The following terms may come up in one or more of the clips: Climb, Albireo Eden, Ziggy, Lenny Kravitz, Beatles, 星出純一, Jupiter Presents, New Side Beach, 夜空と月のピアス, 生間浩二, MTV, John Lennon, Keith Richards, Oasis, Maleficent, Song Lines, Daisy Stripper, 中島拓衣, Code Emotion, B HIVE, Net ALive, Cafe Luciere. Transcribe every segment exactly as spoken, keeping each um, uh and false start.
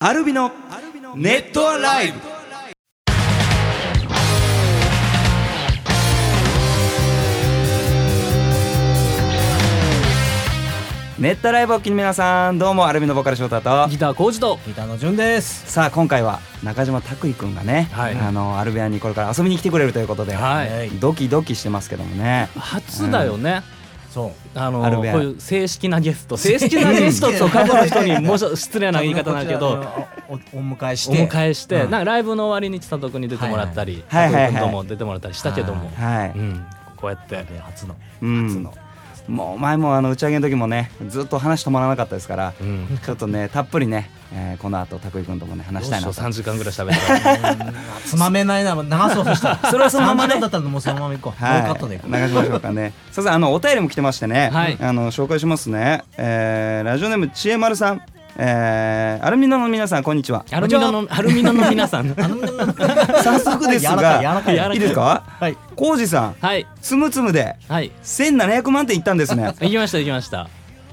アルビのネットアライブ。ネットアライブを聞きの皆さん、どうもアルビのボーカル翔太とギター浩二とギターの順です。さあ今回は中島拓衣くんがね、はい、あのアルビアにこれから遊びに来てくれるということで、はい、ドキドキしてますけどもね、初だよね、うん、そうあのこういう正式なゲスト正式なゲストと過去の人にも失礼な言い方なんだけどお迎えしてお迎えして、うん、なんかライブの終わりに佐藤君に出てもらったり、佐藤君とも出てもらったりしたけども、はいはい、うん、こうやって初の、うん、初のもう前もあの打ち上げの時もねずっと話止まらなかったですから、うん、ちょっとねたっぷりね、えー、この後拓井君ともね話したいなと。さんじかんぐらい喋ったつまめないな、流そうとしたそれはそのままね、さんじかんだったらもうそのままいこう、はい、もうカットでいこう、流しましょうかね。さあ、あのお便りも来てましてね、はい、あの紹介しますね、えー、ラジオネームちえまるさん、えー、アルミナの皆さんこんにちは。アルミナのアルミナの皆さん早速ですがいいですか、はい、浩二さん、はい、つむつむで、はい、せんななひゃくまんてんいったんですね。いきましたいきました、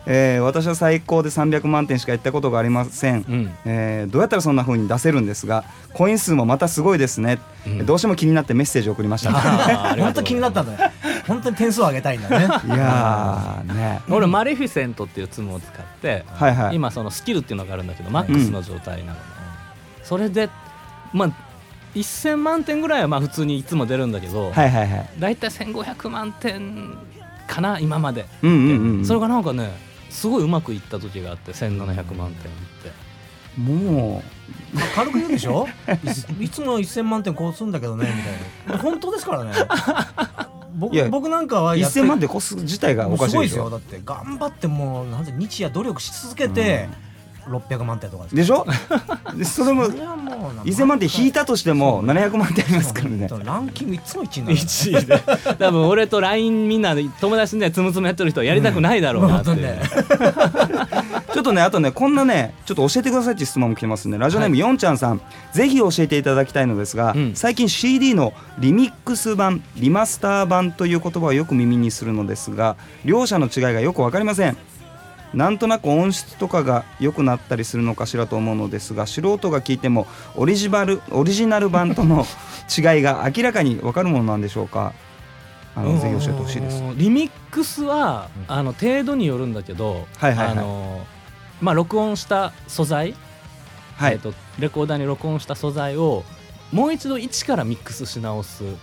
えー、私は最高でさんびゃくまんてんしかいったことがありません、うん、えー、どうやったらそんな風に出せるんですが、コイン数もまたすごいですね、うん、どうしても気になってメッセージを送りました。本当気になったんだよ本当に点数を上げたいんだね。いやーね、俺マレフィセントっていうツムを使って、はいはい、今そのスキルっていうのがあるんだけど、マックスの状態なので、うん、それでまあせんまんてんぐらいはまあ普通にいつも出るんだけど、はいはいはい、だいたいせんごひゃくまんてんかな今まで、うんうんうんうん、それがなんかねすごいうまくいった時があってせんななひゃくまんてんってもう軽く言うでしょいつもせんまんてんこうするんだけどねみたいな本当ですからね僕, 僕なんかはやっていっせんまんで越す自体がおかしいでしょ。すごいですよ、だって頑張ってもうなんて日夜努力し続けて、うん、ろっぴゃくまんてんとかでしょでそれもいっせんまんてん引いたとしてもななひゃくまんてんありますからね。ランキングいつもいちいになるいちいで多分俺と ライン みんな友達でつむつむやってる人はやりたくないだろうなって、うんね、ちょっとねあとねこんなねちょっと教えてくださいって質問も来てますね。ラジオネームよんちゃんさん、はい、ぜひ教えていただきたいのですが、うん、最近 シーディー のリミックス版リマスター版という言葉をよく耳にするのですが、両者の違いがよく分かりません。なんとなく音質とかが良くなったりするのかしらと思うのですが、素人が聞いてもオリジナル、オリジナル版との違いが明らかに分かるものなんでしょうか。あのぜひ教えてほしいです。リミックスはあの程度によるんだけど、はいはいはい、あのまあ、録音した素材、はい、えーと、レコーダーに録音した素材をもう一度一からミックスし直す、うん、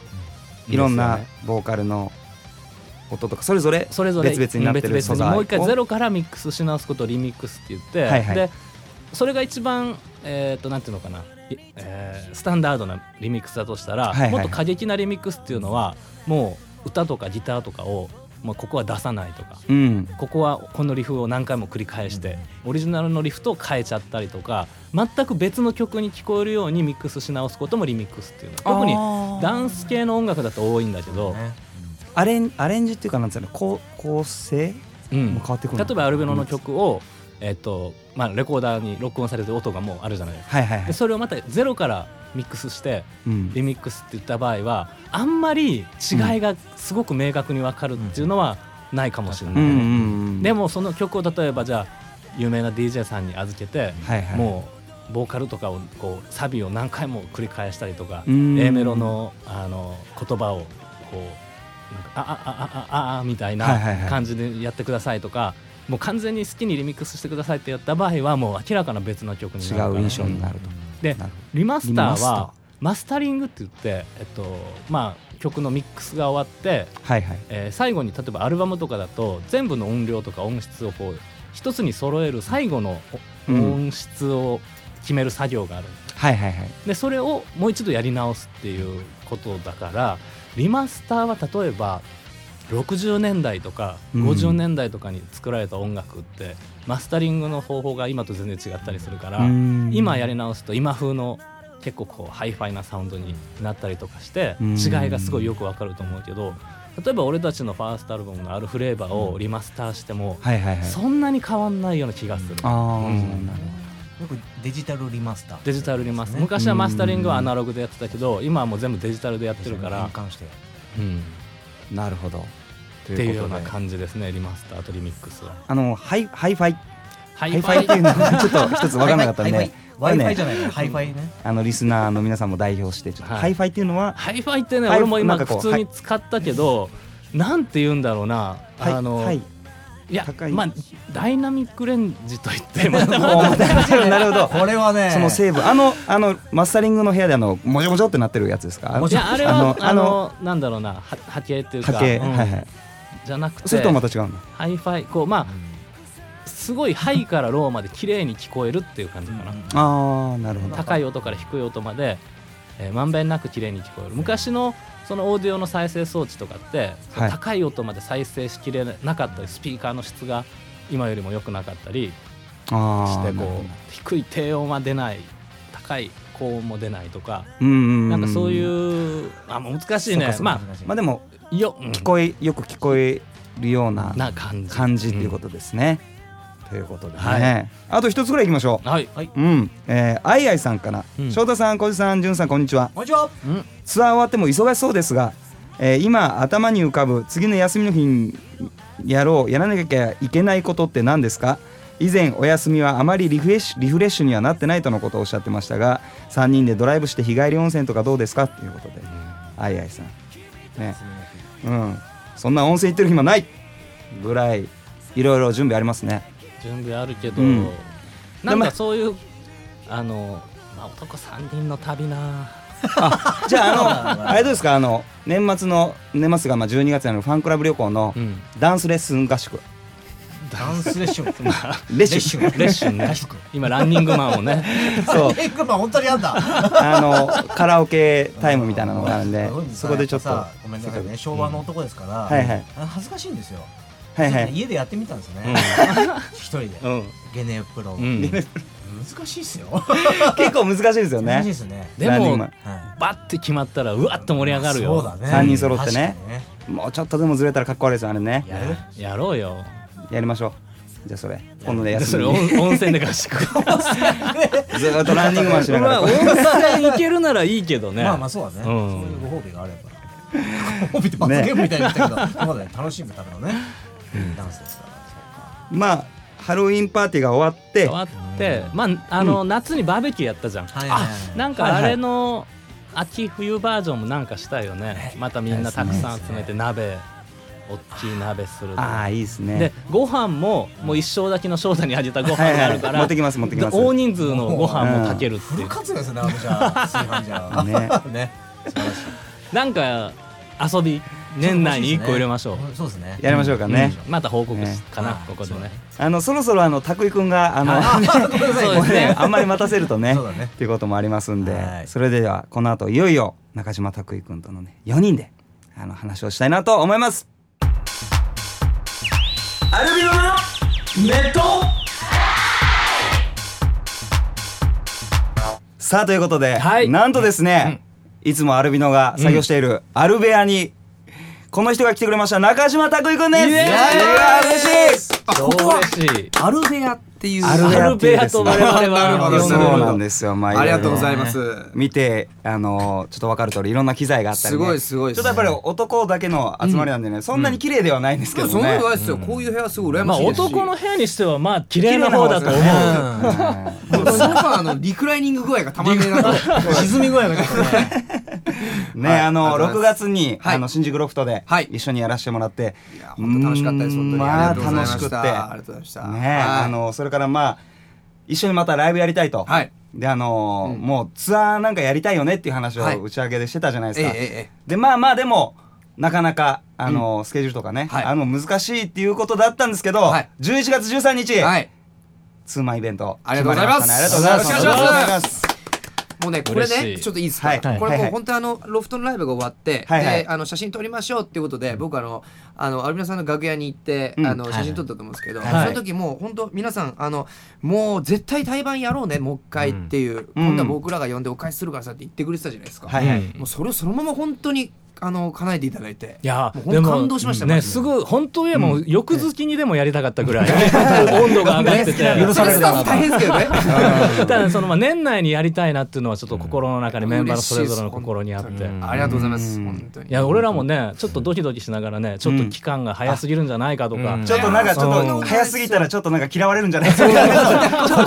いろんなボーカルの音とかそれぞれ別々になってる素材をもう一回ゼロからミックスし直すことをリミックスって言って、はいはい、でそれが一番、えーと、なんていうのかな、えー、スタンダードなリミックスだとしたら、はいはいはい、もっと過激なリミックスっていうのはもう歌とかギターとかをもうここは出さないとか、うん、ここはこのリフを何回も繰り返して、うん、オリジナルのリフと変えちゃったりとか、全く別の曲に聞こえるようにミックスし直すこともリミックスっていうの、特にダンス系の音楽だと多いんだけど、アレン、アレンジっていうかなんていうの、構成も変わってくる、うん、例えばアルベロの曲を、えーとまあ、レコーダーに録音されてる音がもうあるじゃないですか、はいはいはい、でそれをまたゼロからミックスして、うん、リミックスって言った場合はあんまり違いがすごく明確に分かるっていうのはないかもしれない、うんうん、でもその曲を例えばじゃあ有名な ディージェー さんに預けて、はいはい、もうボーカルとかをこうサビを何回も繰り返したりとか、うん、A メロの、あの言葉をこうなんかあああああみたいな感じでやってくださいとか、はいはいはい、もう完全に好きにリミックスしてくださいってやった場合はもう明らかな別の曲になるから違う印象になると、うん、でリマスターはマスタリングって言って、えっとまあ、曲のミックスが終わって、はいはい、えー、最後に例えばアルバムとかだと全部の音量とか音質をこう一つに揃える最後の音質を決める作業がある、うん、はいはいはい、でそれをもう一度やり直すっていうことだから、リマスターは例えばろくじゅうねんだいとかごじゅうねんだいとかに作られた音楽ってマスタリングの方法が今と全然違ったりするから、今やり直すと今風の結構こうハイファイなサウンドになったりとかして違いがすごいよくわかると思うけど、例えば俺たちのファーストアルバムのあるフレーバーをリマスターしてもそんなに変わんないような気がする。あ、よくデジタルリマスター、デジタルリマスター、ね、昔はマスタリングはアナログでやってたけど、今はもう全部デジタルでやってるから、うん、なるほどっていうような感じですね、リマスターとリミックスは。あのハイ、ハイファイハイファイっていうのはちょっと一つ分からなかったんで、ワイファイじゃないの、ハイファイね。あのリスナーの皆さんも代表してちょっと、はい、ハイファイっていうのは、ハイファイってね、俺も今普通に使ったけど、なんて言うんだろうな、あの、はいはい、いやまあダイナミックレンジといってまたまたなるほど、これはねそのセーブ、あのあのマスタリングの部屋であのもじょもじょってなってるやつですか？いやあれはあのなんだろうな、波形っていうか、波形、うん、はいはい、じゃなくて、それとまた違うの？ハイファイこうまあ、うん、すごいハイからローまで綺麗に聞こえるっていう感じかな。ああなるほど。高い音から低い音まで、えー、まんべんなく綺麗に聞こえる。昔のそのオーディオの再生装置とかって、はい、高い音まで再生しきれなかったり、スピーカーの質が今よりも良くなかったりして、こう低い低音は出ない、高い高音も出ないとか、うん、なんかそういう、あ難しいね、まあ、まあでもよ、うん、聞こえよく聞こえるような感じ、感じっていうことですね、うん、ということでね、はい、あと一つぐらいいきましょう。はい、はい、うん、えー、あいあいさんかな、うん、翔太さん、小路さん、じゅんさん、こんにちは。こんにちは、うん。ツアー終わっても忙しそうですが、えー、今頭に浮かぶ次の休みの日にやろうやらなきゃいけないことって何ですか？以前お休みはあまりリフレッシュ、リフレッシュにはなってないとのことをおっしゃってましたが、さんにんでドライブして日帰り温泉とかどうですかということで、あいあいさんね、うん、そんな温泉行ってる暇ないぐらいいろいろ準備ありますね。準備あるけど、うん、なんかそういう、あの、まあ、男さんにんの旅なあ、じゃああのあれどうですか、あの年末の年末がまあじゅうにがつなの、ファンクラブ旅行のダンスレッスン合宿、うん、ダンスレッシュンレッシュンレッシュン合宿、今ランニングマンをねランニングマン本当にやんだあのカラオケタイムみたいなのがあるんで、うん、そこでちょっとさ、ごめんなさいね、昭和の男ですから、うん、はいはい、恥ずかしいんですよ、はいはい、家でやってみたんですよね、うん、一人で、うん、ゲネプロ、うん、難しいっすよ結構難しいですよね。難しいですね。でも、はい、バッて決まったらうわっと盛り上がるよ、そうだね、さんにん揃って ね,、うん、ね、もうちょっとでもずれたらかっこ悪いですよ、あれね。 や, やろうよ、やりましょう。じゃあそれ今度で休みに温泉で合宿ずっとランニングマンしながら、まあ、温泉行けるならいいけどねまあまあそうだね、うん、そういうご褒美があればご褒美って罰ゲームみたいに言ったけど、ね、まだね、楽しむためのね、うん、ダンスですから。そうか、まあハロウィンパーティーが終わって終わって、まああの、うん、夏にバーベキューやったじゃん、はいはいはい、あなんかあれの秋冬バージョンもなんかしたいよね、はいはい、またみんなたくさん集めて鍋、おっきい鍋する。ああいいですね。でご飯ももう一升炊きの翔太にあげたご飯があるから、はいはい、持ってきます持ってきます。大人数のご飯も炊けるっていう、うん、フル活用ですね、あのじゃあ炊飯じゃねね、素晴らしい。なんか遊び年内にいっこ入れましょう。そうですね。やりましょうかね。うん、また報告かな、ね、ここでね。あのそろそろあの拓井くんがあのあんまり待たせるとねって、ね、いうこともありますんで、はい、それではこの後いよいよ中島拓井くんとのねよにんであの話をしたいなと思います。アルビノのネット。さあということで、はい、なんとですね、うん、いつもアルビノが作業しているアルベアに、うんこの人が来てくれました。中島拓井くんです。いやー嬉しい。あ、ここはアルベアっていうアルベアと我々はそうなんですよ。ありがとうございます。見てあのちょっと分かる通りいろんな機材があったりね、すごいすごいですね。ちょっとやっぱり男だけの集まりなんでね、うん、そんなに綺麗ではないんですけどね、うん、そんなことないですよ。こういう部屋すごい羨ましいですし、まあ、男の部屋にしてはまあ綺麗な方だと思う、ねうん、ソファーのリクライニング具合がたまんねえなと沈み具合が結構ねね、はい、あのろくがつに、はい、あの新宿ロフトで一緒にやらせてもらって、いや本当楽しかったです。本当にありがとうございました。まあ、楽しくてありがとうございました。ね、はい、あのそれからまあ一緒にまたライブやりたいと、はい、であのーうん、もうツアーなんかやりたいよねっていう話を打ち上げでしてたじゃないですか。ええ、でまあまあでもなかなかあのーうん、スケジュールとかね、はい、あの難しいっていうことだったんですけど、はい、じゅういちがつじゅうさんにち、はい、ツーマンイベントありがとうございます。ありがとうございます。よろしくお願いします。もうねこれねちょっといいですか、はい、これもう本当あのロフトのライブが終わって、はいはい、であの写真撮りましょうっていうことで僕あのあのアルビノさんの楽屋に行って、うん、あの写真撮ったと思うんですけど、はいはい、その時もう本当皆さんあのもう絶対対バンやろうねもう一回っていう、うん、本当は僕らが呼んでお返しするからさって言ってくれてたじゃないですか、はいはい、もうそれをそのまま本当にあの叶えていただいて、いやもうでも感動しましたね。すぐ本当にもう欲好きにでもやりたかったぐらい、うん、温度が上がってて許されるな。大変ですけどね。ただそのまあ年内にやりたいなっていうのはちょっと心の中に、うん、メンバーのそれぞれの心にあって、うん、ありがとうございます本当に。いや俺らもねちょっとドキドキしながらね、ちょっと期間が早すぎるんじゃないかとか、うん、ちょっとなんかちょっと早すぎたらちょっとなんか嫌われるんじゃないか。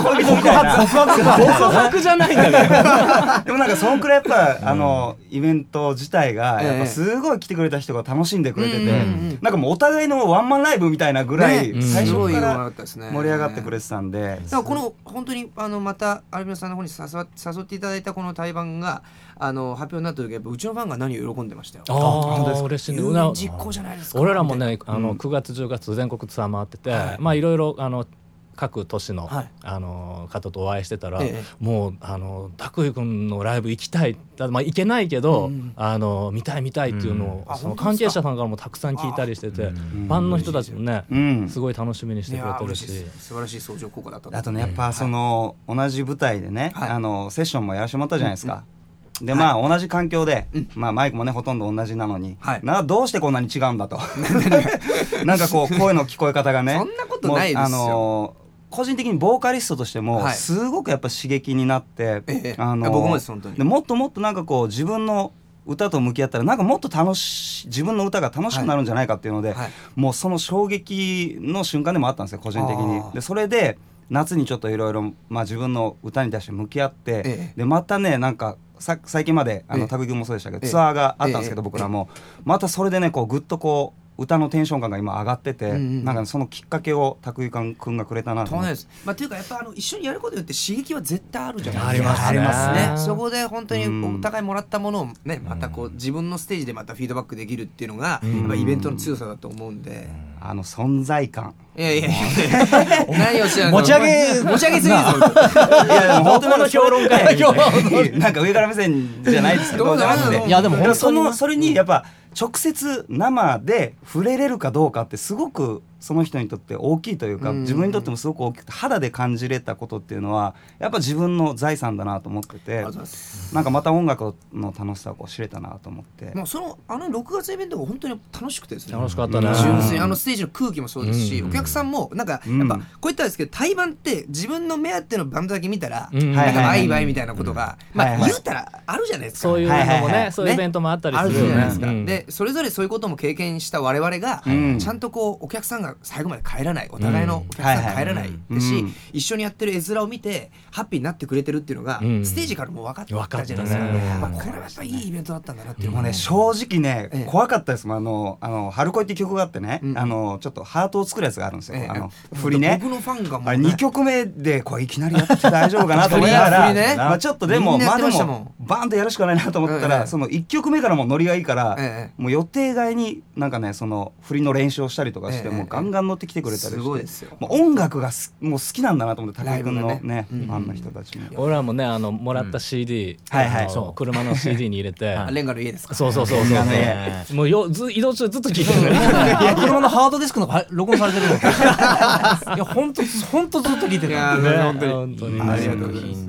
告白じゃないんだから。でもなんかそのくらいやっぱあのイベント自体がやっぱすごい来てくれた人が楽しんでくれてて、うんうんうん、なんかもうお互いのワンマンライブみたいなぐらい最初から盛り上がってくれてたんで、ね、だからこの本当にあのまたアルミノさんの方に誘っ、誘っていただいたこの対バンがあの発表になった時やっぱうちのファンが何を喜んでましたよ。ああ嬉しいね。実行じゃないですか。俺らもねあのくがつじゅうがつ全国ツアー回ってて、はい、まあいろいろあの各都市 の,、はい、あの方とお会いしてたら、ええ、もうあの拓哉君のライブ行きたい、まあ、行けないけど、うん、あの見たい見たいっていうのを、うん、その関係者さんからもたくさん聞いたりしてて、ファンの人たちもね、うん、すごい楽しみにしてくれてるし、素晴らしい相乗効果だったと。あとねやっぱその、はい、同じ舞台でね、はい、あのセッションもやらせてもらったじゃないですか、うんうんでまあ、はい、同じ環境で、うんまあ、マイクもねほとんど同じなのに、はい、などうしてこんなに違うんだとなんかこう声の聞こえ方がねそんなことないですよ。あの個人的にボーカリストとしてもすごくやっぱ刺激になって、はい、あの僕もです本当に。でもっともっとなんかこう自分の歌と向き合ったらなんかもっと楽しい自分の歌が楽しくなるんじゃないかっていうので、はいはい、もうその衝撃の瞬間でもあったんですよ個人的に。でそれで夏にちょっといろいろ自分の歌に対して向き合って、ええ、でまたねなんかさ最近まであのタグ君もそうでしたけど、ええ、ツアーがあったんですけど、ええ、僕らもまたそれでねこうぐっとこう歌のテンション感が今上がってて、うんうん、なんかそのきっかけをタグ君がくれたなと思って。そうです、まあ、というかやっぱあの一緒にやることによって刺激は絶対あるじゃないですか。ありますね。ありますね。そこで本当にお互いもらったものを、ね、またこう自分のステージでまたフィードバックできるっていうのが、うん、やっぱイベントの強さだと思うんで、あの存在感いやいやいや何をし持ち上げ持ち上げすぎです。いやでも本当の評論家なんか上から目線じゃないですけど、いやでも本当にそのそれにやっぱ直接生で触れれるかどうかってすごくその人にとって大きいというか、自分にとってもすごく大きくて肌で感じれたことっていうのはやっぱ自分の財産だなと思ってて、なんかまた音楽の楽しさをこう知れたなと思って、まあ、そのあのろくがつイベントが本当に楽しくてですね。楽しかったね。純粋あのステージの空気もそうですし、うん、お客さんもなんかやっぱこう言ったんですけど、対バンって自分の目当てのバンドだけ見たら、うん、なんかバイバイみたいなことが、うん、まあ言うたらあるじゃないですか。そういうのもね、そういうイベントもあったりするじゃないですか。でそれぞれそういうことも経験した我々が、うん、ちゃんとこうお客さんが最後まで帰らない、お互いのお客さんが帰らないですし、うんはいはい、一緒にやってる絵面を見てハッピーになってくれてるっていうのが、うん、ステージからも分かったじゃないですか、ねまあ、これはやっぱいいイベントだったんだなっていうの、うん、もうね正直ね、ええ、怖かったですもん。あのあの春恋って曲があってね、うん、あのちょっとハートを作るやつがあるんですよ、ええ、あの振りね、僕のファンがもう、ね、にきょくめでこういきなりやって大丈夫かなと思いながら、ねまあ、ちょっとでもまあでもバーンとやるしかないなと思ったら、ええ、そのいっきょくめからもノリがいいから、ええ、もう予定外になんかねその振りの練習をしたりとかして、ええ、もうガンガン乗ってきてくれたりして、すごいですよ。もう音楽がすもう好きなんだなと思って、高井君のね、ねうん、ファンの人たちも俺らもねあのもらった シーディー、うんはいはい、そう車の シーディー に入れて、はい、レンガの家ですか。そうそうそうそう、ね、もうよず移動中ずっと聴いてる、ね、車のハードディスクの録音されてるのいや本当本当ずっと聴いてる、ね、本当に本当にありがとうございます。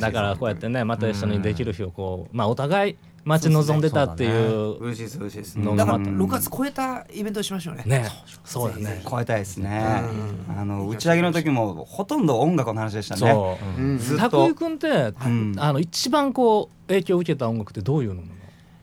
だからこうやってねまた一緒にできる日をこう、まあ、お互い待ち望んでたっていう嬉しいです嬉しいです。だからろくがつ超えたイベントをしましょうね。ねそうだね超えたいですね、うん、あの打ち上げの時もほとんど音楽の話でしたね。拓井君って、うん、あの一番こう影響を受けた音楽ってどういうのなの。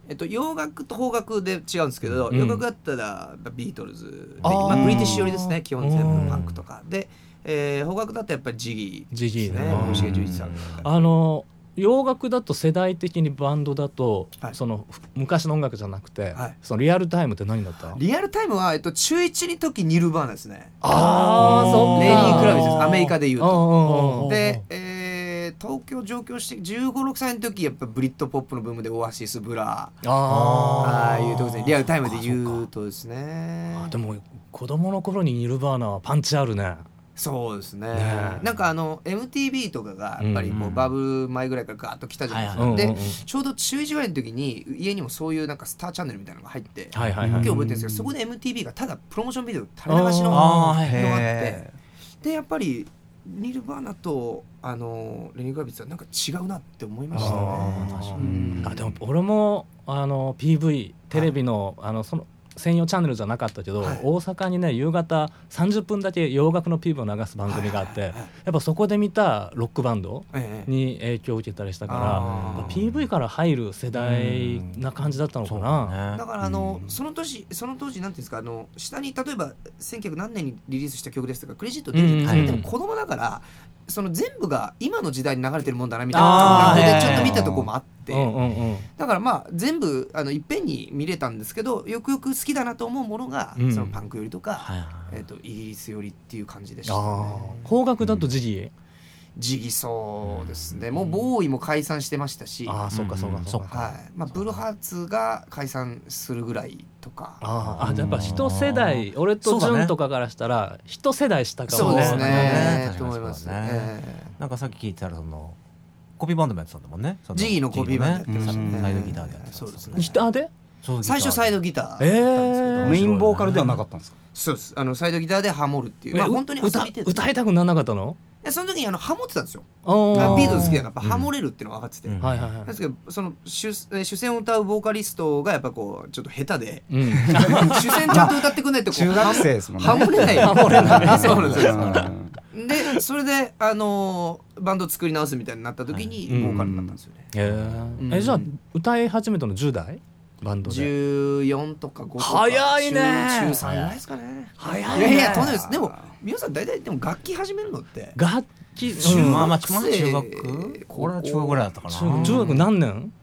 えっと、洋楽と邦楽で違うんですけど、うん、洋楽だったらビートルズ、まあ、ブリティッシュ寄りですね基本全部パンクとかで、えー、邦楽だったらやっぱりジギーですね。ジギーね星出純一さんあの洋楽だと世代的にバンドだと、はい、その昔の音楽じゃなくて、はい、そのリアルタイムって何だった？リアルタイムは、えっと、中いちの時ニルバーナですね。ああそう。レイニー・クラビスですアメリカでいうと。で、えー、東京上京してじゅうご、ろくさいの時やっぱブリッドポップのブームでオアシスブラーああいうとこですね。リアルタイムで言うとですね。あでも子供の頃にニルバーナはパンチあるね。そうですね。なんかあの エムティーブイ とかがやっぱりこうバブル前ぐらいからガーッと来たじゃないですか、うんうん、でちょうど中いちぐらいの時に家にもそういうなんかスターチャンネルみたいなのが入って、はいはいはい、結構覚えてるんですけど、そこで エムティーブイ がただプロモーションビデオ垂れ流しのものがあって、でやっぱりニルバーナとあのレニー・クラビッツはなんか違うなって思いましたね。あ、うん、あでも俺もあの ピーブイ テレビ の、はい、あのその専用チャンネルじゃなかったけど、はい、大阪にね夕方さんじゅっぷんだけ洋楽の ピーブイ を流す番組があって、はいはいはい、やっぱそこで見たロックバンドに影響を受けたりしたから、はいはい、ピーブイ から入る世代な感じだったのかな。 だ,、ね、だからあのその年その当時なんていうんですか、あの下に例えばせんきゅうひゃくなんねんにリリースした曲ですとかクレジット出てる、はい、でも子供だからその全部が今の時代に流れてるもんだなみたいなのでちょっと見たとこもあって、うんうんうん、だからまあ全部あのいっぺんに見れたんですけど、よくよく好きだなと思うものが、うん、そのパンク寄りとか、はいはいはい、えーと、イギリス寄りっていう感じでしたね。邦楽だとジギー、うん、ジギそうですね、うん、もうボーイも解散してましたし、ああそうかそうかそうか、はい、まあブルーハーツが解散するぐらいとか、ああやっぱ一世代、俺と純とかからしたら一世代下かもね。そうですねと思いますね。なんかさっき聞いたらそのコピーバンドもやってたんだもんね。ジギのコピーバンドやってましたね。サイドギターでやってた。そうですね。ギターで？最初サイドギターだったんですけど、えー、メインボーカルではなかったんですか？そうです。あのサイドギターでハモるっていう。まあ本当に歌歌いたくならなかったの？その時にあのハモってたんですよ。ービートルズ好きだからやっぱハモれるっていうのが分かってて、うん、はいはいはい、ですけどその 主, 主戦を歌うボーカリストがやっぱこうちょっと下手で、うん、主戦ちゃんと歌ってくんないとこう、まあ、中学生ですもんね。ハモれないハモれないそうなんですよ。でそれで、あのー、バンドを作り直すみたいになった時にボーカルになったんですよね、はい、うん、えー、えじゃあ歌い始めたのじゅう代バンドでじゅうよんとかごとか早いねー、中さんぐらいですかね。早いね。いやいやとんでもないです。でも皆さん大体でも楽器始めるのって楽器中学生、中学これは中学ぐらいだったかな。中学何年？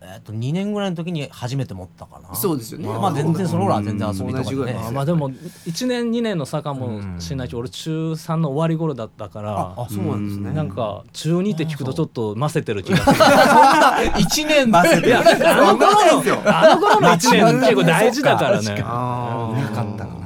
えー、っとにねんぐらいの時に初めて持ったかな。そうですよね。まあ全然その頃は全然遊びとかね、あまあでもいちねんにねんの差かもしれないし、俺中さんの終わり頃だったから、ああそうなんですね。なんか中にって聞くとちょっとませてる気がする。そんないちねんませてる。あの頃のあの頃のいちねん結構大事だからね。ああなかったかな。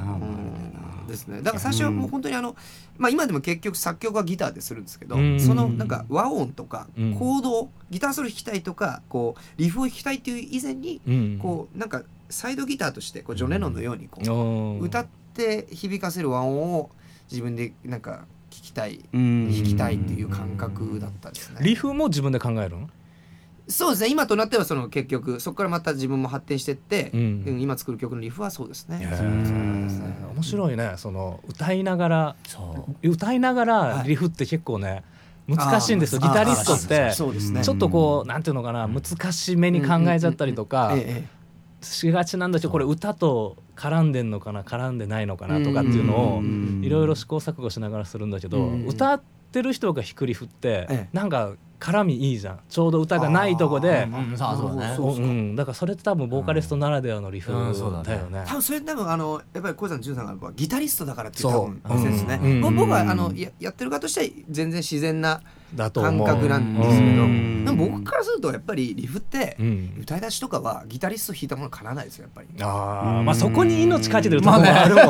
ですね、だから最初はもう本当にあの、まあ、今でも結局作曲はギターでするんですけど、そのなんか和音とかコードをギターソロ弾きたいとかこうリフを弾きたいっていう以前にこうなんかサイドギターとしてこうジョン・レノンのようにこう歌って響かせる和音を自分でなんか聴きたい弾きたいっていう感覚だったですね。リフも自分で考えるの？そうですね。今となってはその結局そこからまた自分も発展していって、うん、今作る曲のリフはそうですね。面白いね。その歌いながら歌いながらリフって結構ね、はい、難しいんですよ。ギタリストってちょっとこうなんていうのかな、難しめに考えちゃったりとかしがちなんだけど、これ歌と絡んでんのかな絡んでないのかなとかっていうのをいろいろ試行錯誤しながらするんだけど、歌ってる人が弾くリフってなんか絡みいいじゃん。ちょうど歌がないとこで、だからそれって多分ボーカリストならではのリフだよね、うんうん、だね。多分それ多分あのやっぱり小泉純さんがギタリストだからっていう多分そうですね、うんうんうん。僕はあの や, やってる側としては全然自然な感覚なんですけど、うん、でも僕からするとやっぱりリフって、うん、歌い出しとかはギタリスト弾いたものかなわないですよやっぱり。あ、うん、まあそこに命かけてるところもあるもんね。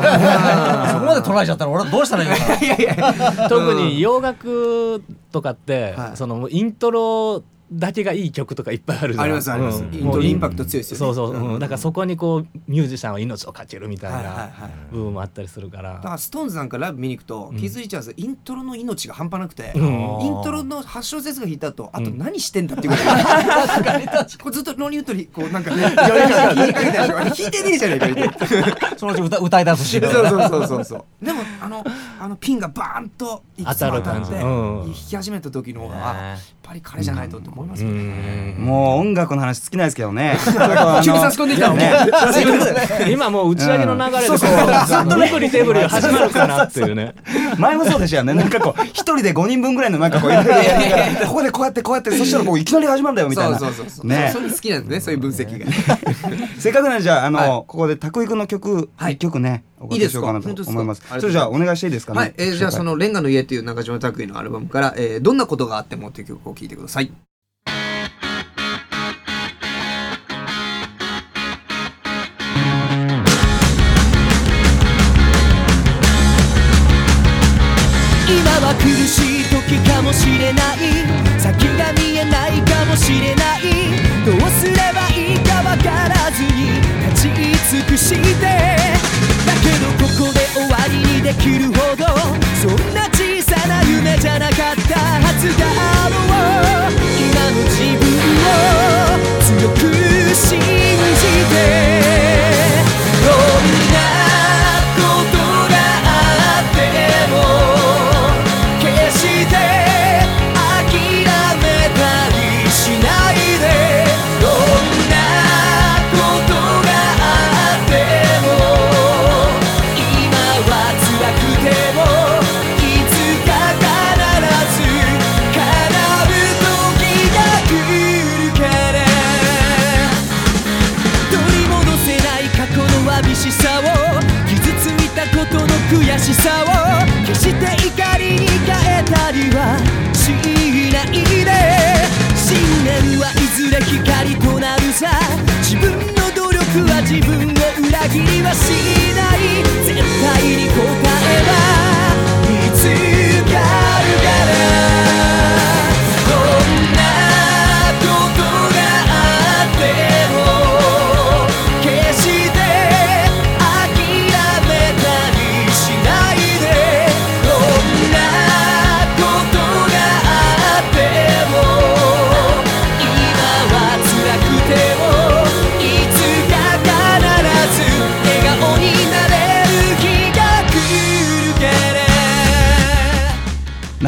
そこまで捉えちゃったら俺どうしたらいいのかな。いやいや特に洋楽とかって、はい、そのイントロだけがいい曲とかいっぱいあるじゃん。ありますあります、うん、イントロインパクト強いですよね。そうそう、うんうん、だからそこにこうミュージシャンは命をかけるみたいな部分もあったりするから。だからストーンズなんかライブ見に行くと、うん、キース・リチャーズイントロの命が半端なくて、うん、イントロのはち小節が弾いた後、うん、あと何してんだっていうこと、うん、こうずっとノリュートにこうなんかね弾いてねえじゃねえかみたいな。そのうち 歌, 歌い出すし。そうそうそうそうそうでもあのあのピンがバーンといくつも当たって弾き始めた時の方がやっぱり彼じゃないとって思いますよね。うんもう音楽の話尽きないですけどね。急に差し込んできたのね。今もう打ち上げの流れでこうずっとレブリテブリが始まるかなっていうね。前もそうでしたよね。なんかこう一人でごにんぶんぐらいのなんかこうここでこうやってこうやってそしたらもういきなり始まるんだよみたいな。そうそうそうそう。ね。それ好きなんですねそういう分析が。せっかくなんでじゃああの、はい、ここで拓井くんの曲いっきょくね。いいですか。それじゃあお願いしていいですかね。はい、えー、じゃあそのレンガの家という中島拓井のアルバムから、えー、どんなことがあってもという曲を聴いてください。今は苦しい時かもしれない、先が見えないかもしれない、どうすればいいかわからずに立ち尽くしてだけどここで終わりにできるほどそんな小さな夢じゃなかったはずだ。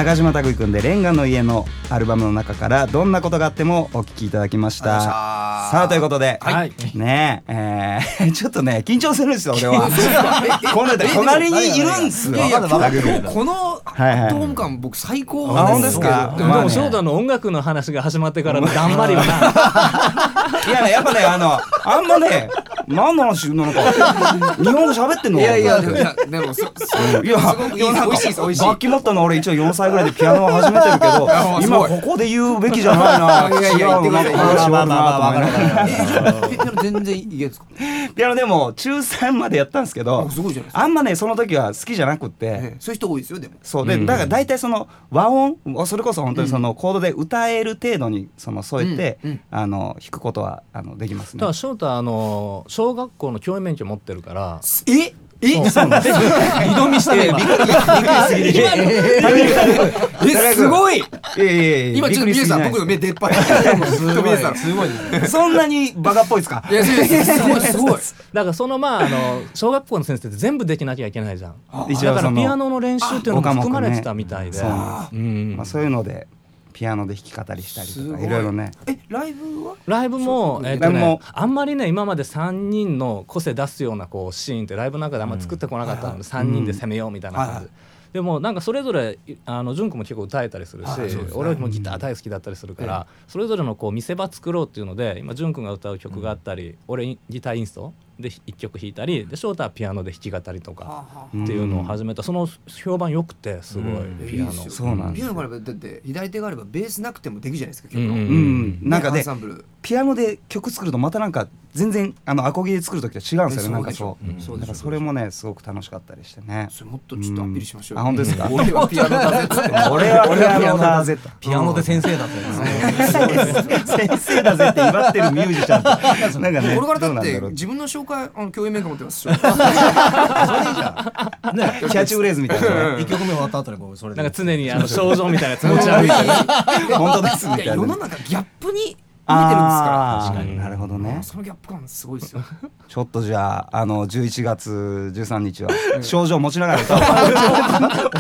中島拓くんでレンガの家のアルバムの中からどんなことがあってもお聴きいただきました。さあということで、はい、ねええー、ちょっとね緊張するんですよ俺はこの隣にいるんですよ。いやいやこのドーム感僕最高なんですけど、はいはい、でも、まあね、ショウタの音楽の話が始まってから頑張りはないやねやっぱねあのあんまね何の話なのか日本語喋ってんの。いやいやでもでもすごくいい美味しいです美味しい。楽器持ったの俺一応よんさいぐらいでピアノを始めてるけど今ここで言うべきじゃないな。違うなって話はなと思いながら。全然いいやつか。ピアノでも中さんまでやったんですけど、あんまねその時は好きじゃなくって。そういう人多いですよでも。そうでだから大体その和音それこそ本当にそのコードで歌える程度にその添えてあの弾くことはあのできますね。ただ翔太あの小学校の教員免許持ってるからええ二度見してびっくりすぎてすごい今ちょっと皆さん僕の目出っ張りそんなにバカっぽいですか。いやすごいだからそのまああの小学校の先生って全部できなきゃいけないじゃん。だからピアノの練習っていうのも含まれてたみたいでそういうのでピアノで弾き語りしたりとかいろいろね。えライブはライブも、えーとね、もあんまりね今までさんにんの個性出すようなこうシーンってライブの中であんまり作ってこなかったので、うん、さんにんで攻めようみたいな感じ、うんはいはい、でもなんかそれぞれあの純子も結構歌えたりするし、はいそうですね、俺もギター大好きだったりするから、うん、それぞれのこう見せ場作ろうっていうので今純子が歌う曲があったり、うん、俺ギターインストでいっきょく弾いたりで翔太はピアノで弾き語りとかっていうのを始めた。その評判良くてすごい、うん、ピアノいいそうなんです。ピアノがあればだって左手があればベースなくてもできるじゃないですか曲の、うんうん、なんかでピアノで曲作るとまたなんか全然あのアコギで作るときと違うんですよね。なんかそうなんかそれもねすごく楽しかったりしてね。それもっとちょっとアピールしましょう、うん、あ本当ですか俺はピアノだぜ俺はピアノだぜピアノで先生だぜ先生だぜって威張ってるミュージシャンとなんかねこれからだって自分の紹介あの教員免許持ってますそれいいじゃん、ね、キャッチフレーズみたいな、ね、いっきょくめ終わった後にこうそれでなんか常にあの症状みたいなやつ持ち歩いてる本当ですみたいな、ね、世の中ギャップに見てるんですから。確かになるほどね。そのギャップ感すごいですよ。ちょっとじゃああのじゅういちがつじゅうさんにちは症状持ちながら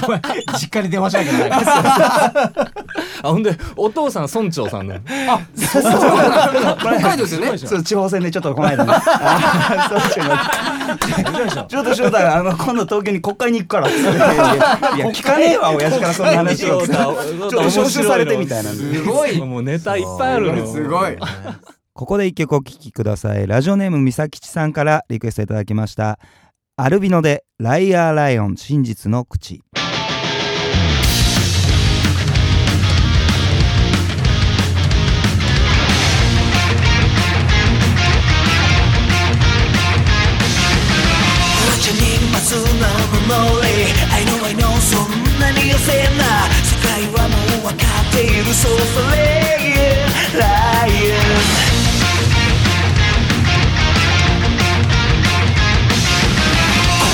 お前しっかり電話しなきゃいけないあほんでお父さん村長さんね。あそうそう北海道ですよね。そう地方戦でちょっとこの間ねちょっと翔太あの今度東京に国会に行くからいや聞かねえわ親父からそんな話をちょっと招集されてみたいな。すごいもうネタいっぱいあるのすごいここで一曲お聴きください。ラジオネームみさきちさんからリクエストいただきましたアルビノでライアーライオン真実の口。口にまずな守り I know I know そんなに寄せな世界はもう分かっているそうそれライオン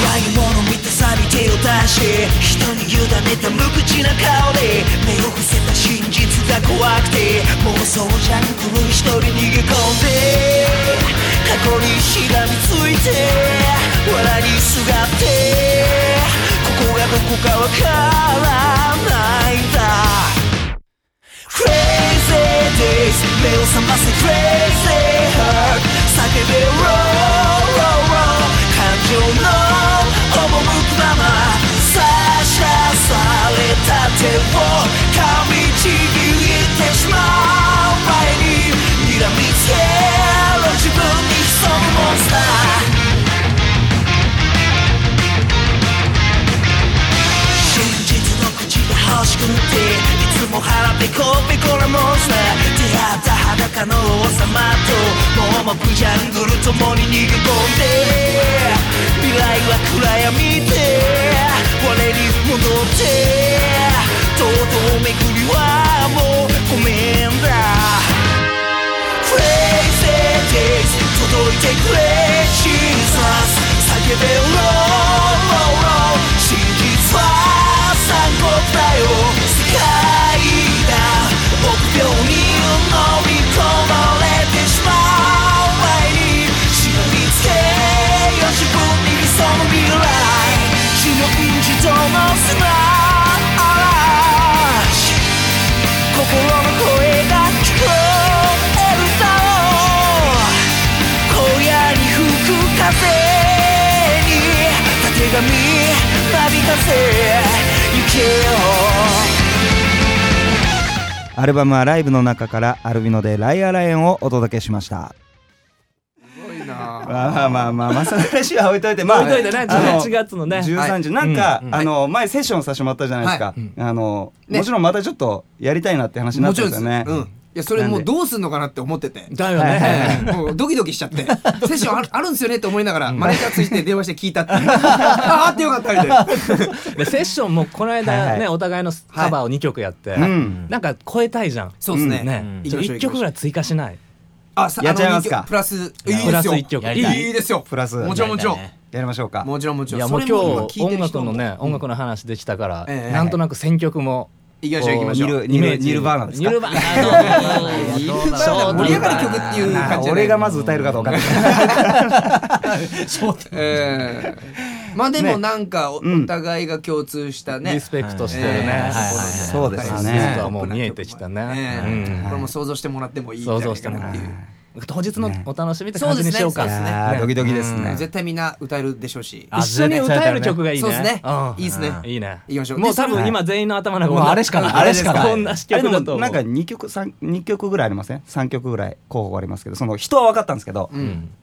怖いもの見て錆び手を出し 人に委ねた無口な顔で 目を伏せた真実が怖くて 妄想じゃんくる一人逃げ込んで 過去にしがみついて 藁にすがって ここがどこかわからないんだCrazy days 目を覚ませ Crazy heart 叫べ Roll roll roll 感情の赴くまま差し出された手を噛みちぎってしまう前に睨みつけろ自分に潜むモンスター真実の口が欲しくていつも腹ペコペコなモンスター出会った裸の王様と盲目ジャングル共に逃げ込んで未来は暗闇で我に戻って堂々巡りはもうごめんだ Crazy days 届いてくれ Jesus 叫べ Roll roll roll 真実は残酷だよ世界臆病に乗り込まれてしまう前にしがみつけよ自分に潜む未来自問自答もすなあらアルバムはライブの中からアルビノでライアライエンをお届けしました。まあまあまあまさの話は置いといて、まあ置いといてね、じゅうはちがつのねじゅうさんじなんか、はい、あの前セッションさせてもらったじゃないですか、はい、あのね、もちろんまたちょっとやりたいなって話になったんですよね。いやそれもうどうすんのかなって思っててだよね、もうドキドキしちゃってセッション あ, あるんですよねって思いながらマネージャーついて電話して聞いたってああってよかったみたいな。セッションもこの間ね、はいはい、お互いのカバーをにきょくやって、はい、なんか超えたいじゃん。そうです ね,、うん、ねいっきょくぐらい追加しない？あさやっちゃいますか？プラスいいですよ、プラスいっきょくいいですよ、プラスもちろんもちろんやりましょうか。もちろんもちろん。いやもう今日音楽のね、音楽の話できたから、うんえー、なんとなく選曲もいきましょういきましょう。ニルバーナですか？ニルバーナ。ニルバーナ盛り上がる曲っていう感じで。俺がまず歌えるかどうか。そう。ええ。まあでもなんかお互いが共通したね。リスペクトしてるね。そうですね。もう見えてきたね。これも想像してもらってもいいんじゃないかなっていう。当日のお楽しみって感じにしようか。そうですね。ドキドキですね。絶対みんな歌えるでしょうし、一緒に歌える曲がいいね。そうですね。いいですね。いいね。いきましょう。もう多分今全員の頭の中あれしかない。あれしかない。こんな曲だとなんかにきょくさん にきょくぐらいありません？さんきょくぐらい候補ありますけど、その人は分かったんですけど、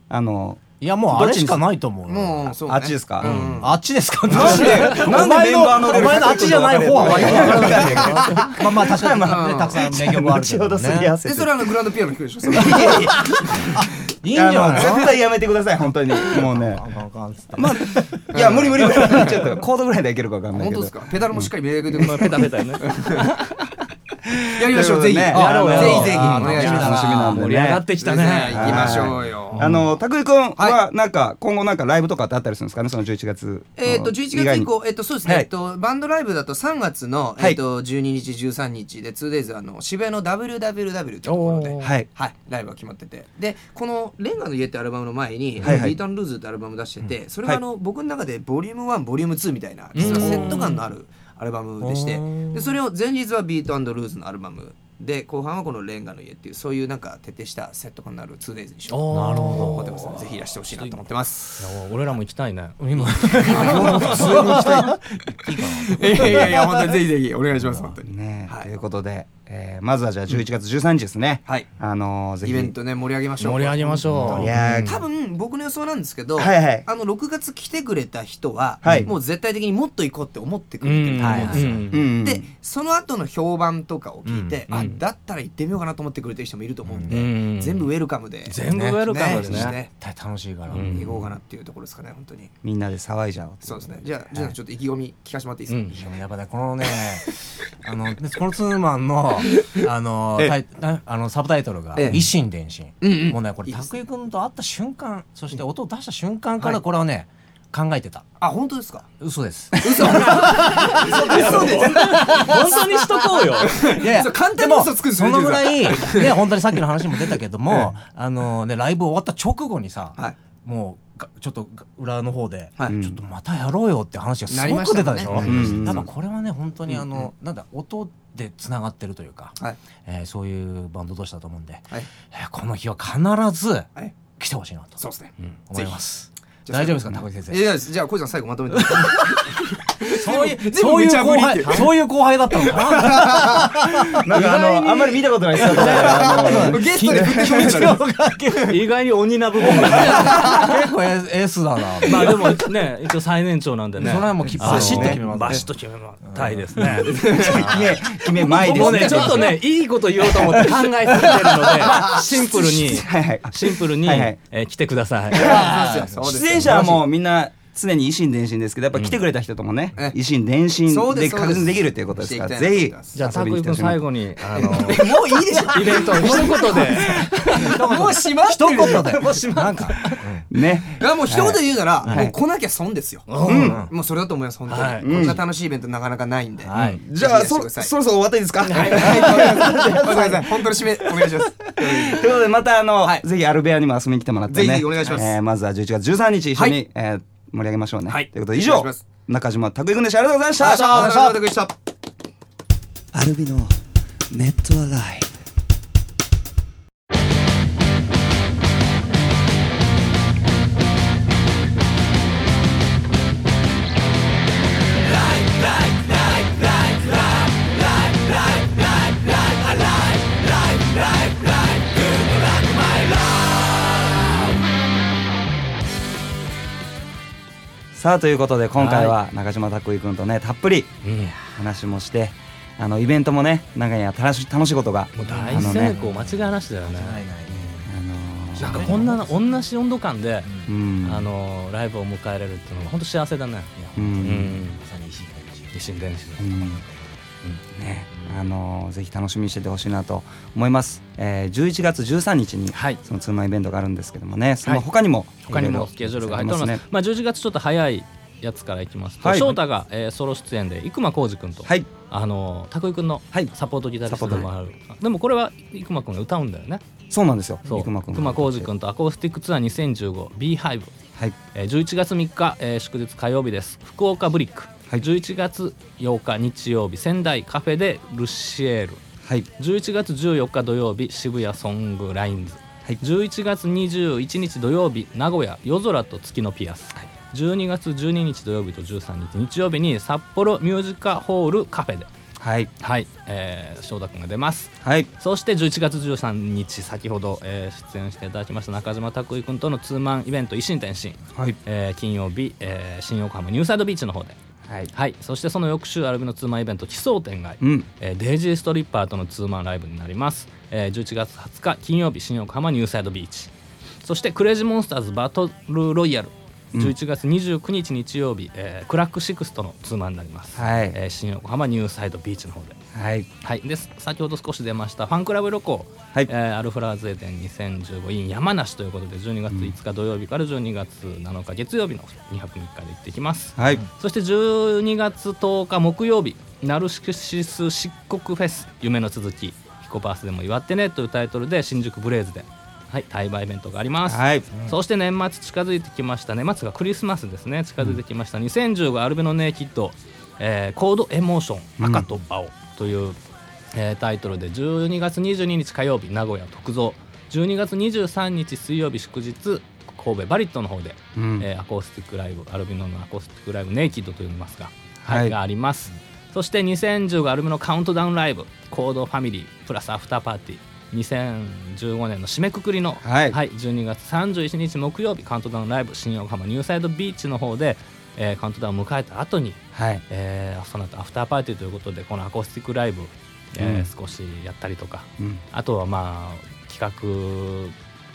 あの。いやもうあれしかないと思うよ。あっちですか、あっちですか、なんでメンバーのお前のあっちじゃない方は割と分かるんだけど、まあまあ確かにたくさん名曲もあるけどね。でそれはグランドピアノ弾くでしょ。いいんじゃない？絶対やめてください本当にもうね。まあいや無理無理無理、ちょっとコードぐらいでいけるか分かんないけど。本当ですか？ペダルもしっかりメイクでペタペタね。やりましょう、ぜひ、ね、やろうやろう、ぜひぜひお願いします。楽しみなんでね、盛り上がってきたね、行きましょうよ。あのたくいくんはなんか、はい、今後なんかライブとかってあったりするんですかね、そのじゅういちがつ。えっとじゅういちがつ以降、えっとそうですね、はい、えっとバンドライブだとさんがつの、えっとじゅうににちじゅうさんにちで ツーデイズ あの渋谷の ダブリューダブリューダブリュー っていうところで、はい、はい、ライブが決まってて、でこのレンガの家ってアルバムの前に、はいはい、ビート&ルーズってアルバム出してて、うん、それがあの、はい、僕の中でボリュームワンボリュームツーみたいなセット感のあるアルバムでして、でそれを前日はビート&ルーズのアルバムで、後半はこのレンガの家っていう、そういうなんか徹底したセット感のある ツーデイズ にしようと思ってますので、ぜひいらしてほしいなと思ってます。俺らも行きたいね今。普通に行きたい。いいかな。いやいやいや、本当にぜひぜひお願いします。本当にね、ということで、えー、まずはじゃあじゅういちがつじゅうさんにちですね、うん、はい、あのー、ぜひイベントね、盛り上げましょう、盛り上げましょう、うん、いやー多分僕の予想なんですけど、はいはい、あのろくがつ来てくれた人は、はい、もう絶対的にもっと行こうって思ってくれてると思うんですよ、うん、でその後の評判とかを聞いて、うん、あだったら行ってみようかなと思ってくれてる人もいると思うんで、うん、全部ウェルカムで、全部ウェルカムでね、絶対、ねね、楽しいから、うん、行こうかなっていうところですかね。本当にみんなで騒いじゃおう。そうですね。じゃあ、じゃあちょっと意気込み聞かせてもらっていいですか、うん、やっぱねこのねあのこのツーマンのあのあのサブタイトルが以心伝心、もうねこれ拓井くんと会った瞬間、そして音を出した瞬間からこれをね考えてた。あ、本当ですか？嘘です。嘘。嘘で本当にしとこうよ。いやいや、簡単に嘘つくんですよ。そのぐらいね、本当にさっきの話も出たけども、あのねライブ終わった直後にさ、もう。ちょっと裏の方で、はい、ちょっとまたやろうよって話がすごく出たでしょ。だからこれはね本当にあの、うん、なんだ音でつながってるというか、はい、えー、そういうバンド同士だと思うんで、はい、えー、この日は必ず来てほしいなと、はい、そうですね、うん、思います。大丈夫ですか、高木先生。いや、じゃあ小路さん最後まとめて。そういうそういう後輩そういう後輩だったのかな。なんかあのあんまり見たことないですよ。ゲストで振ってくれ意外に鬼な部分。結構 S だな。まあでもね一応最年長なんでね。それはもうバシッと決めます。バシッと決めたいですね。決めまいですね。もうねちょっとねいいこと言おうと思って考えてるのでシンプルにシンプルに来てください。出演者はもうみんな。常に以心伝心ですけど、やっぱ来てくれた人ともね、以心伝心で確認できるということですから、ぜひ。じゃあ拓井君最後にあのもういいでしょ、イベント一言でもうしまってる、一言でもうしまってるね。もう一言で言うならもう来なきゃ損ですよ。もうそれだと思います。本当にこんな楽しいイベントなかなかないんで。じゃあそろそろ終わったいいですか。本当に締めお願いします。ということでまたあのぜひアルベアにも遊びに来てもらってね、ぜひお願いします。まずはじゅういちがつじゅうさんにち一緒に盛り上げましょうね。はい、ということで以上中島拓井くんでした。ありがとうございました。ありがとうございました。アルビのネットアライブ。さあということで今回は中島拓井くんとねたっぷり話もして、あのイベントもね中には楽しいことがもう大成功、間違いなしだよね。なんかこんな同じ温度感で、うん、あのライブを迎えられるっていうのは本当幸せだね。維新伝説ね、あのー、ぜひ楽しみにしててほしいなと思います、えー、じゅういちがつじゅうさんにちにそのツーマンイベントがあるんですけどもね、はい、その他にも、はい、他にもスケジュールが入っておりますね。まあ、じゅういちがつちょっと早いやつからいきますと、はい、翔太が、えー、ソロ出演で生間浩二くんと、はい、あのー、たこいくんのサポートギタリストでもある、はい、でもこれは生間くんが歌うんだよね。そうなんですよ、生間浩二くんとアコースティックツアーにせんじゅうご B HIVE、はい、えー、じゅういちがつみっか、えー、祝日火曜日です。福岡ブリック、はい、じゅういちがつようか日曜日仙台カフェでルシエール、はい、じゅういちがつじゅうよっか土曜日渋谷ソングラインズ、はい、じゅういちがつにじゅういちにち土曜日名古屋夜空と月のピアス、はい、じゅうにがつじゅうににち土曜日とじゅうさんにち日曜日に札幌ミュージカホールカフェで、はい、はい、えー、翔太くんが出ます、はい、そしてじゅういちがつじゅうさんにち先ほど、えー、出演していただきました中島拓井くんとのツーマンイベント一心転身、はい、えー、金曜日、えー、新横浜ニューサイドビーチの方で、はいはい、そしてその翌週アルビのツーマンイベント奇想天外、うん、えー、デイジーストリッパーとのツーマンライブになります、えー、じゅういちがつはつか金曜日新横浜ニューサイドビーチ、そしてクレイジーモンスターズバトルロイヤルじゅういちがつにじゅうくにち日曜日、えー、クラックシックスとのツーマンになります、はい、えー、新横浜ニューサイドビーチの方で、はいはい、で先ほど少し出ましたファンクラブ旅行、はい、えー、アルフラーズエデンにせんじゅうご in 山梨ということでじゅうにがついつか土曜日からじゅうにがつなのか月曜日のにはくみっかで行ってきます、はい、そしてじゅうにがつとおか木曜日ナルシス漆黒フェス夢の続きヒコパースでも祝ってねというタイトルで新宿ブレイズで、はい、対バイベントがあります、はい、そして年末近づいてきました、年末がクリスマスですね、近づいてきました、うん、にせんじゅうごアルベノネイキッド、えー、コードエモーション赤と青という、うん、えー、タイトルでじゅうにがつにじゅうににち火曜日名古屋特造、じゅうにがつにじゅうさんにち水曜日祝日神戸バリットの方で、うん、えー、アコースティックライブアルビノのアコースティックライブネイキッドと呼びますが、はいはい、があります。そしてにせんじゅうごアルビノカウントダウンライブコードファミリープラスアフターパーティーにせんじゅうごねんの締めくくりの、はいはい、じゅうにがつさんじゅういちにち木曜日カウントダウンライブ新横浜ニューサイドビーチの方で、えー、カウントダウンを迎えた後に、はい、えー、その後アフターパーティーということでこのアコースティックライブ、えー、うん、少しやったりとか、うん、あとはまあ企画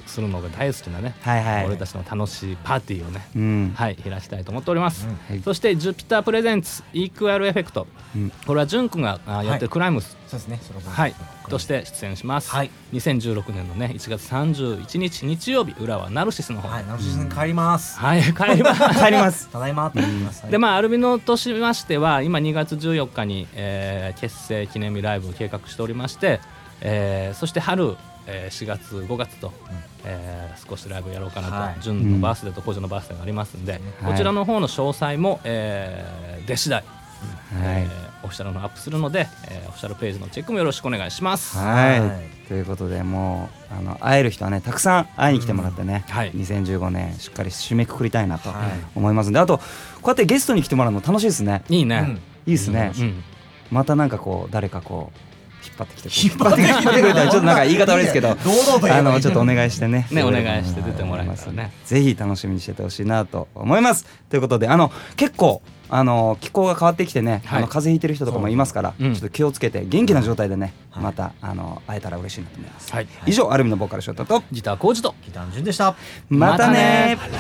するのが大好きなね、はいはい、俺たちの楽しいパーティーをね、うん、はい、開きたいと思っております、うん、はい、そしてジュピタープレゼンツイクアルエフェクト、うん、これはジュン君がやってるクライムス、はい、そうですね、その分、はい、として出演します、はい、にせんじゅうろくねんのねいちがつさんじゅういちにち日曜日浦和ナルシスの方、はい、ナルシスに帰ります、はい、帰ります帰りますただいまって言いますで、まあ、アルビノとしましては今にがつじゅうよっかに、えー、結成記念日ライブを計画しておりまして、えー、そして春、えー、しがつごがつと、うん、えー、少しライブやろうかなと、はい、純のバースデーと小女のバースデーがありますんで、うん、こちらの方の詳細も、えー、出次第、はい、えー、オフィシャルのアップするので、えー、オフィシャルページのチェックもよろしくお願いします、はいはい、ということでもうあの会える人はねたくさん会いに来てもらってね、うん、はい、にせんじゅうごねんしっかり締めくくりたいなと思いますんで、はい、あとこうやってゲストに来てもらうの楽しいですね。いいね、うん、いいですね、うんうん、またなんかこう誰かこう引っ張ってきて引っ張ってきてくれたらちょっとなんか言い方悪いですけどあのちょっとお願いしてねねお願いして出てもらえますね。ぜひ楽しみにしててほしいなと思いますということで、あの結構あの気候が変わってきてね、はい、あの風邪ひいてる人とかもいますから、うん、ちょっと気をつけて元気な状態でね、うん、またあの会えたら嬉しいなと思います、はい、以上アルミのボーカル翔太とギター浩二とギターの順でした。またね。「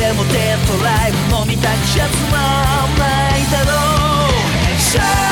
でもでもデッドライブも見たくちゃつまんないだろう。